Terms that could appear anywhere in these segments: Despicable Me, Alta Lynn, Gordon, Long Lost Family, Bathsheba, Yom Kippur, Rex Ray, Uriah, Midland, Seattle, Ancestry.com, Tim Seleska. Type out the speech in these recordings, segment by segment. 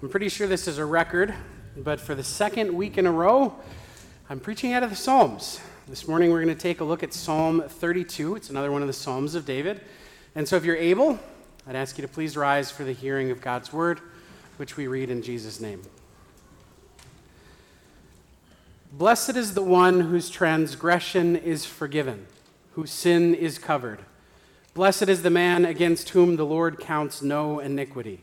I'm pretty sure this is a record, but for the second week in a row, I'm preaching out of the Psalms. This morning we're going to take a look at Psalm 32. It's another one of the Psalms of David. And so if you're able, I'd ask you to please rise for the hearing of God's word, which we read in Jesus' name. Blessed is the one whose transgression is forgiven, whose sin is covered. Blessed is the man against whom the Lord counts no iniquity,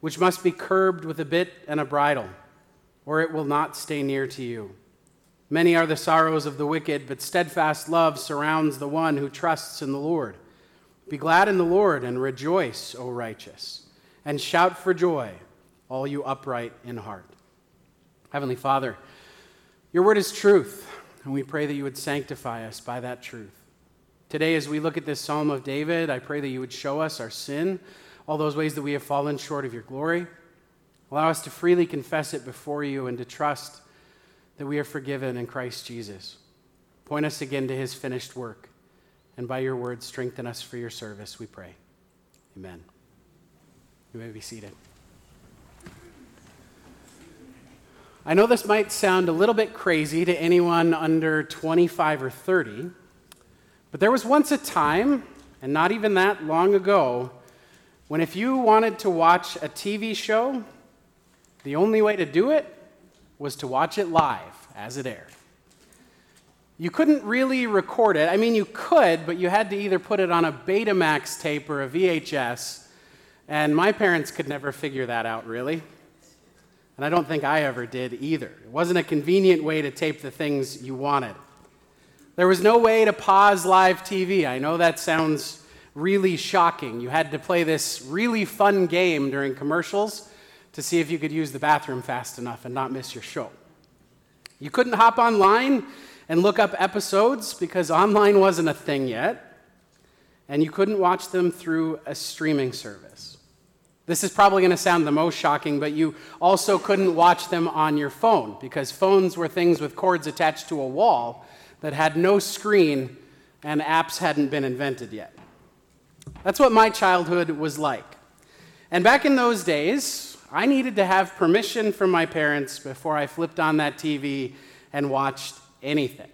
which must be curbed with a bit and a bridle, or it will not stay near to you. Many are the sorrows of the wicked, but steadfast love surrounds the one who trusts in the Lord. Be glad in the Lord and rejoice, O righteous, and shout for joy, all you upright in heart. Heavenly Father, your word is truth, and we pray that you would sanctify us by that truth. Today, as we look at this Psalm of David, I pray that you would show us our sin, all those ways that we have fallen short of your glory. Allow us to freely confess it before you and to trust that we are forgiven in Christ Jesus. Point us again to his finished work, and by your word, strengthen us for your service, we pray. Amen. You may be seated. I know this might sound a little bit crazy to anyone under 25 or 30, but there was once a time, and not even that long ago, when if you wanted to watch a TV show, the only way to do it was to watch it live as it aired. You couldn't really record it. I mean, you could, but you had to either put it on a Betamax tape or a VHS, and my parents could never figure that out, really. And I don't think I ever did either. It wasn't a convenient way to tape the things you wanted. There was no way to pause live TV. I know that sounds really shocking. You had to play this really fun game during commercials to see if you could use the bathroom fast enough and not miss your show. You couldn't hop online and look up episodes because online wasn't a thing yet, and you couldn't watch them through a streaming service. This is probably going to sound the most shocking, but you also couldn't watch them on your phone because phones were things with cords attached to a wall that had no screen and apps hadn't been invented yet. That's what my childhood was like. And back in those days, I needed to have permission from my parents before I flipped on that TV and watched anything.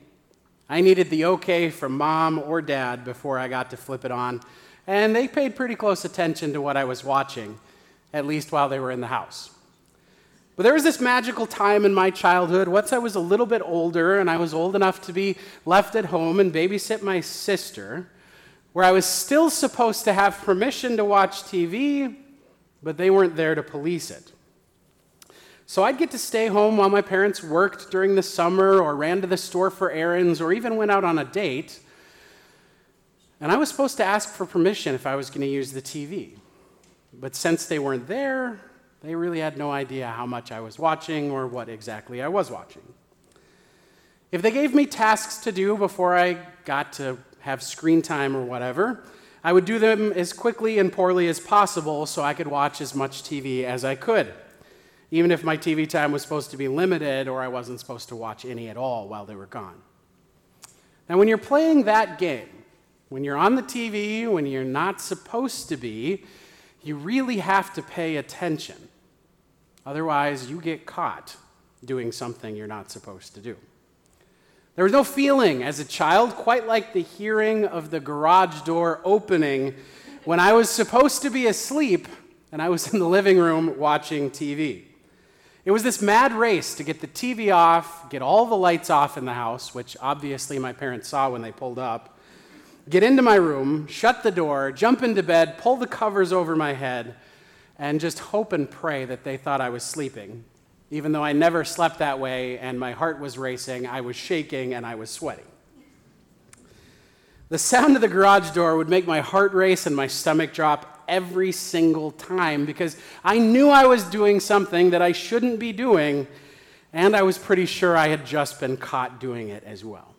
I needed the okay from mom or dad before I got to flip it on, and they paid pretty close attention to what I was watching, at least while they were in the house. But there was this magical time in my childhood, once I was a little bit older and I was old enough to be left at home and babysit my sister, where I was still supposed to have permission to watch TV, but they weren't there to police it. So I'd get to stay home while my parents worked during the summer or ran to the store for errands or even went out on a date. And I was supposed to ask for permission if I was going to use the TV. But since they weren't there, they really had no idea how much I was watching or what exactly I was watching. If they gave me tasks to do before I got to have screen time or whatever, I would do them as quickly and poorly as possible so I could watch as much TV as I could, even if my TV time was supposed to be limited or I wasn't supposed to watch any at all while they were gone. Now, when you're playing that game, when you're on the TV, when you're not supposed to be, you really have to pay attention. Otherwise, you get caught doing something you're not supposed to do. There was no feeling as a child quite like the hearing of the garage door opening when I was supposed to be asleep and I was in the living room watching TV. It was this mad race to get the TV off, get all the lights off in the house, which obviously my parents saw when they pulled up, get into my room, shut the door, jump into bed, pull the covers over my head, and just hope and pray that they thought I was sleeping. Even though I never slept that way and my heart was racing, I was shaking and I was sweating. The sound of the garage door would make my heart race and my stomach drop every single time because I knew I was doing something that I shouldn't be doing, and I was pretty sure I had just been caught doing it as well.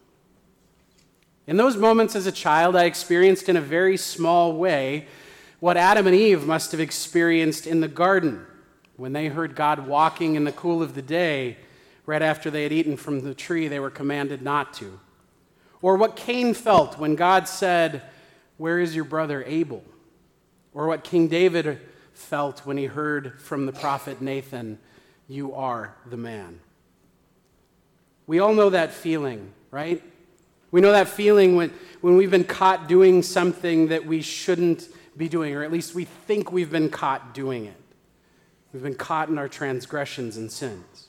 In those moments as a child, I experienced in a very small way what Adam and Eve must have experienced in the garden when they heard God walking in the cool of the day right after they had eaten from the tree they were commanded not to. Or what Cain felt when God said, "Where is your brother Abel?" Or what King David felt when he heard from the prophet Nathan, "You are the man." We all know that feeling, right? We know that feeling when we've been caught doing something that we shouldn't be doing, or at least we think we've been caught doing it. We've been caught in our transgressions and sins.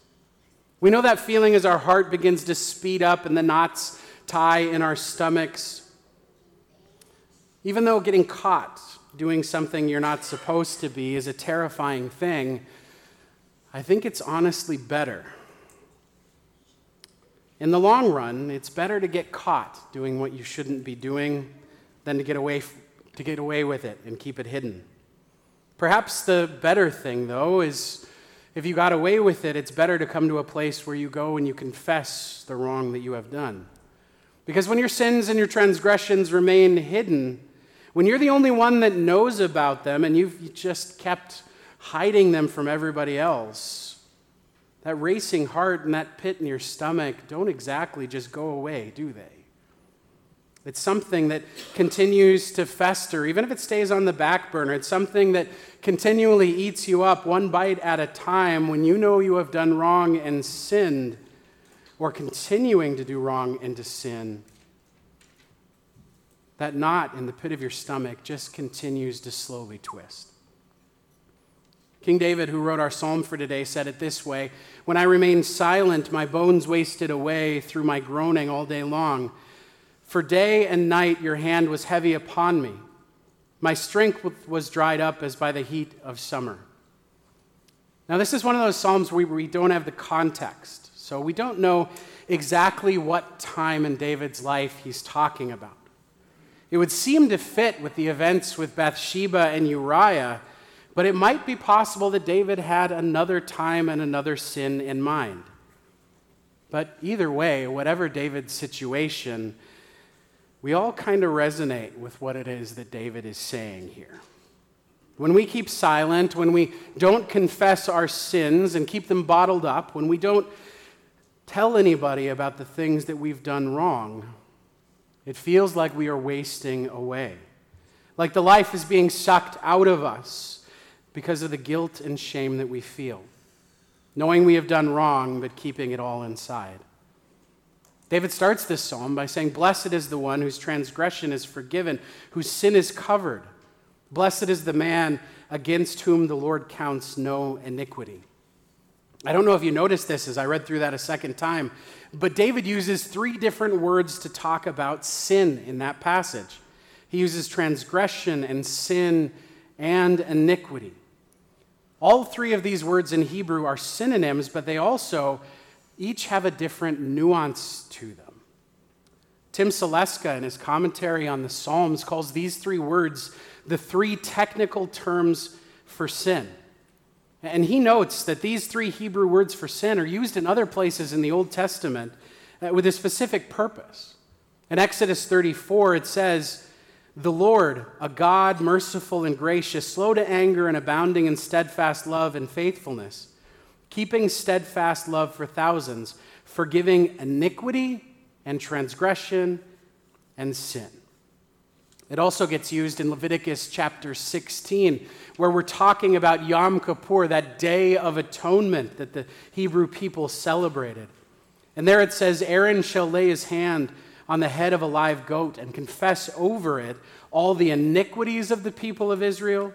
We know that feeling as our heart begins to speed up and the knots tie in our stomachs. Even though getting caught doing something you're not supposed to be is a terrifying thing, I think it's honestly better. In the long run, it's better to get caught doing what you shouldn't be doing than to get away with it and keep it hidden. Perhaps the better thing, though, is if you got away with it, it's better to come to a place where you go and you confess the wrong that you have done. Because when your sins and your transgressions remain hidden, when you're the only one that knows about them and you've just kept hiding them from everybody else, that racing heart and that pit in your stomach don't exactly just go away, do they? It's something that continues to fester, even if it stays on the back burner. It's something that continually eats you up one bite at a time when you know you have done wrong and sinned, or continuing to do wrong and to sin. That knot in the pit of your stomach just continues to slowly twist. King David, who wrote our psalm for today, said it this way, "When I remained silent, my bones wasted away through my groaning all day long. For day and night your hand was heavy upon me. My strength was dried up as by the heat of summer." Now, this is one of those psalms where we don't have the context. So we don't know exactly what time in David's life he's talking about. It would seem to fit with the events with Bathsheba and Uriah, but it might be possible that David had another time and another sin in mind. But either way, whatever David's situation, we all kind of resonate with what it is that David is saying here. When we keep silent, when we don't confess our sins and keep them bottled up, when we don't tell anybody about the things that we've done wrong, it feels like we are wasting away. Like the life is being sucked out of us because of the guilt and shame that we feel, knowing we have done wrong but keeping it all inside. David starts this psalm by saying, "Blessed is the one whose transgression is forgiven, whose sin is covered. Blessed is the man against whom the Lord counts no iniquity." I don't know if you noticed this as I read through that a second time, but David uses three different words to talk about sin in that passage. He uses transgression and sin and iniquity. All three of these words in Hebrew are synonyms, but they also each have a different nuance to them. Tim Seleska, in his commentary on the Psalms, calls these three words the three technical terms for sin. And he notes that these three Hebrew words for sin are used in other places in the Old Testament with a specific purpose. In Exodus 34, it says, "The Lord, a God merciful and gracious, slow to anger and abounding in steadfast love and faithfulness, keeping steadfast love for thousands, forgiving iniquity and transgression and sin." It also gets used in Leviticus chapter 16, where we're talking about Yom Kippur, that day of atonement that the Hebrew people celebrated. And there it says, "Aaron shall lay his hand on the head of a live goat and confess over it all the iniquities of the people of Israel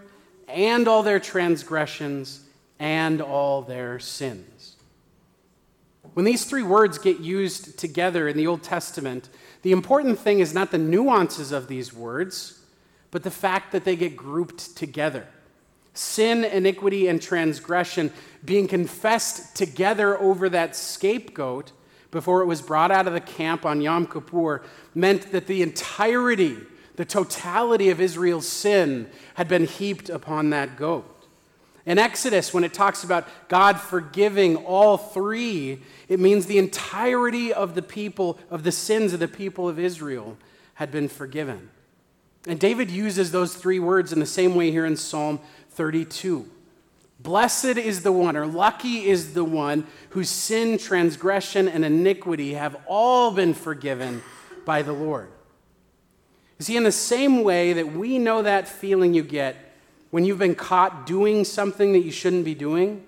and all their transgressions and all their sins. When these three words get used together in the Old Testament, the important thing is not the nuances of these words, but the fact that they get grouped together. Sin, iniquity, and transgression being confessed together over that scapegoat before it was brought out of the camp on Yom Kippur meant that the entirety, the totality of Israel's sin had been heaped upon that goat. In Exodus, when it talks about God forgiving all three, it means the entirety of the people, of the sins of the people of Israel had been forgiven. And David uses those three words in the same way here in Psalm 32. Blessed is the one, or lucky is the one, whose sin, transgression, and iniquity have all been forgiven by the Lord. You see, in the same way that we know that feeling you get when you've been caught doing something that you shouldn't be doing,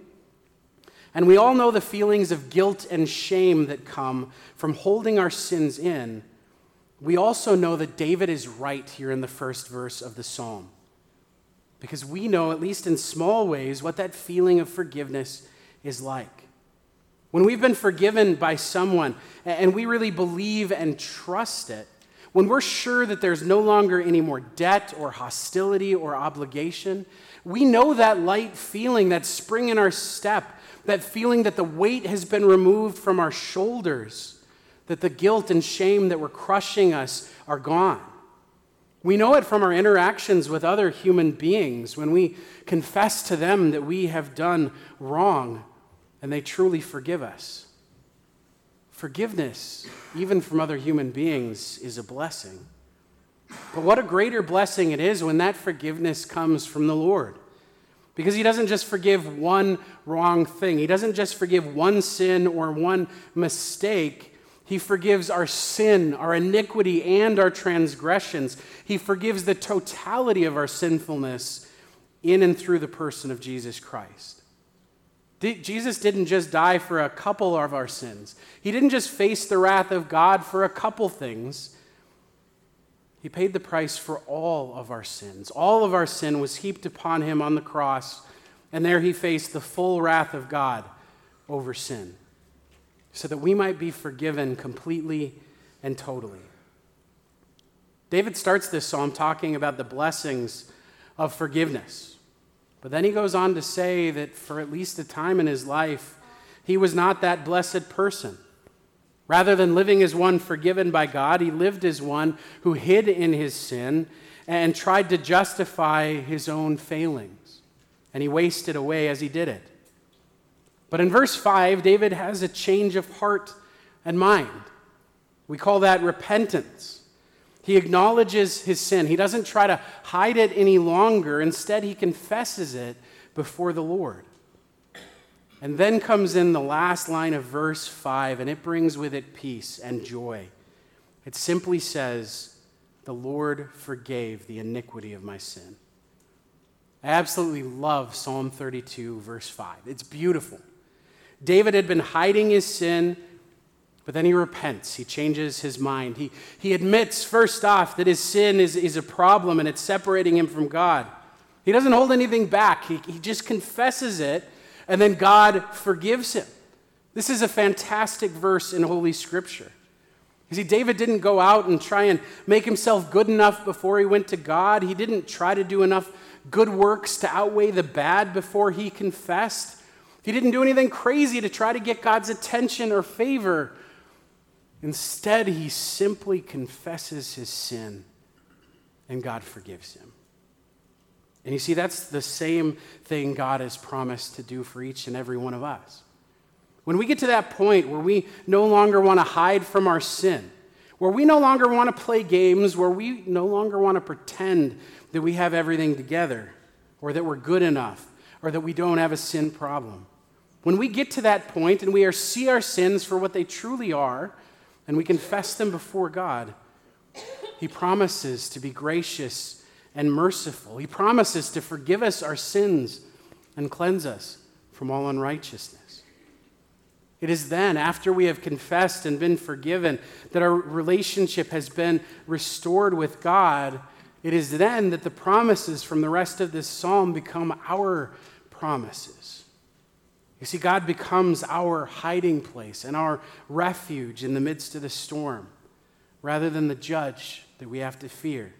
and we all know the feelings of guilt and shame that come from holding our sins in, we also know that David is right here in the first verse of the psalm, because we know, at least in small ways, what that feeling of forgiveness is like. When we've been forgiven by someone and we really believe and trust it, when we're sure that there's no longer any more debt or hostility or obligation, we know that light feeling, that spring in our step, that feeling that the weight has been removed from our shoulders, that the guilt and shame that were crushing us are gone. We know it from our interactions with other human beings when we confess to them that we have done wrong and they truly forgive us. Forgiveness, even from other human beings, is a blessing. But what a greater blessing it is when that forgiveness comes from the Lord. Because he doesn't just forgive one wrong thing. He doesn't just forgive one sin or one mistake. He forgives our sin, our iniquity, and our transgressions. He forgives the totality of our sinfulness in and through the person of Jesus Christ. Jesus didn't just die for a couple of our sins. He didn't just face the wrath of God for a couple things. He paid the price for all of our sins. All of our sin was heaped upon him on the cross, and there he faced the full wrath of God over sin, so that we might be forgiven completely and totally. David starts this psalm talking about the blessings of forgiveness. But then he goes on to say that for at least a time in his life, he was not that blessed person. Rather than living as one forgiven by God, he lived as one who hid in his sin and tried to justify his own failings. And he wasted away as he did it. But in verse 5, David has a change of heart and mind. We call that repentance. He acknowledges his sin. He doesn't try to hide it any longer. Instead, he confesses it before the Lord. And then comes in the last line of verse 5, and it brings with it peace and joy. It simply says, "The Lord forgave the iniquity of my sin." I absolutely love Psalm 32, verse 5. It's beautiful. David had been hiding his sin, but then he repents. He changes his mind. He admits, first off, that his sin is a problem and it's separating him from God. He doesn't hold anything back. He just confesses it, and then God forgives him. This is a fantastic verse in Holy Scripture. You see, David didn't go out and try and make himself good enough before he went to God. He didn't try to do enough good works to outweigh the bad before he confessed. He didn't do anything crazy to try to get God's attention or favor. Instead, he simply confesses his sin, and God forgives him. And you see, that's the same thing God has promised to do for each and every one of us. When we get to that point where we no longer want to hide from our sin, where we no longer want to play games, where we no longer want to pretend that we have everything together, or that we're good enough, or that we don't have a sin problem. When we get to that point and we see our sins for what they truly are, and we confess them before God, he promises to be gracious and merciful. He promises to forgive us our sins and cleanse us from all unrighteousness. It is then, after we have confessed and been forgiven, that our relationship has been restored with God. It is then that the promises from the rest of this psalm become our promises. You see, God becomes our hiding place and our refuge in the midst of the storm, rather than the judge that we have to fear.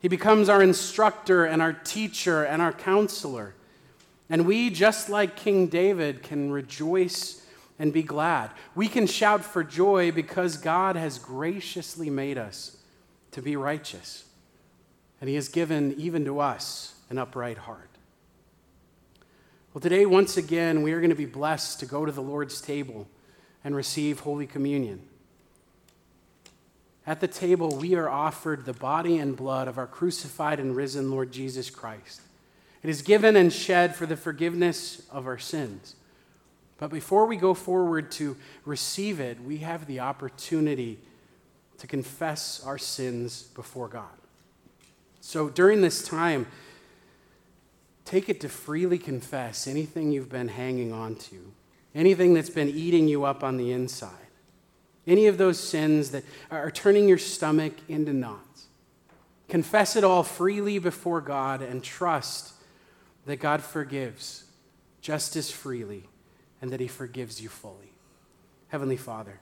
He becomes our instructor and our teacher and our counselor. And we, just like King David, can rejoice and be glad. We can shout for joy because God has graciously made us to be righteous. And he has given, even to us, an upright heart. Well, today, once again, we are going to be blessed to go to the Lord's table and receive Holy Communion. At the table, we are offered the body and blood of our crucified and risen Lord Jesus Christ. It is given and shed for the forgiveness of our sins. But before we go forward to receive it, we have the opportunity to confess our sins before God. So during this time, take it to freely confess anything you've been hanging on to, anything that's been eating you up on the inside, any of those sins that are turning your stomach into knots. Confess it all freely before God and trust that God forgives just as freely and that he forgives you fully. Heavenly Father,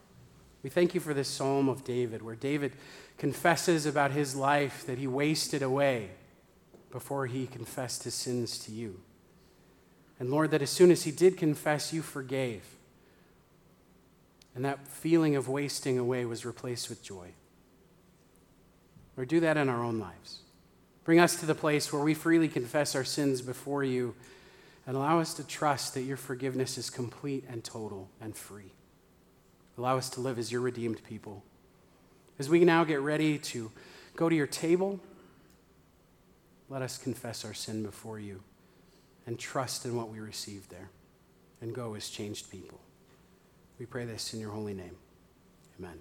we thank you for this Psalm of David, where David confesses about his life that he wasted away before he confessed his sins to you. And Lord, that as soon as he did confess, you forgave. And that feeling of wasting away was replaced with joy. Lord, do that in our own lives. Bring us to the place where we freely confess our sins before you and allow us to trust that your forgiveness is complete and total and free. Allow us to live as your redeemed people. As we now get ready to go to your table, let us confess our sin before you and trust in what we received there and go as changed people. We pray this in your holy name. Amen.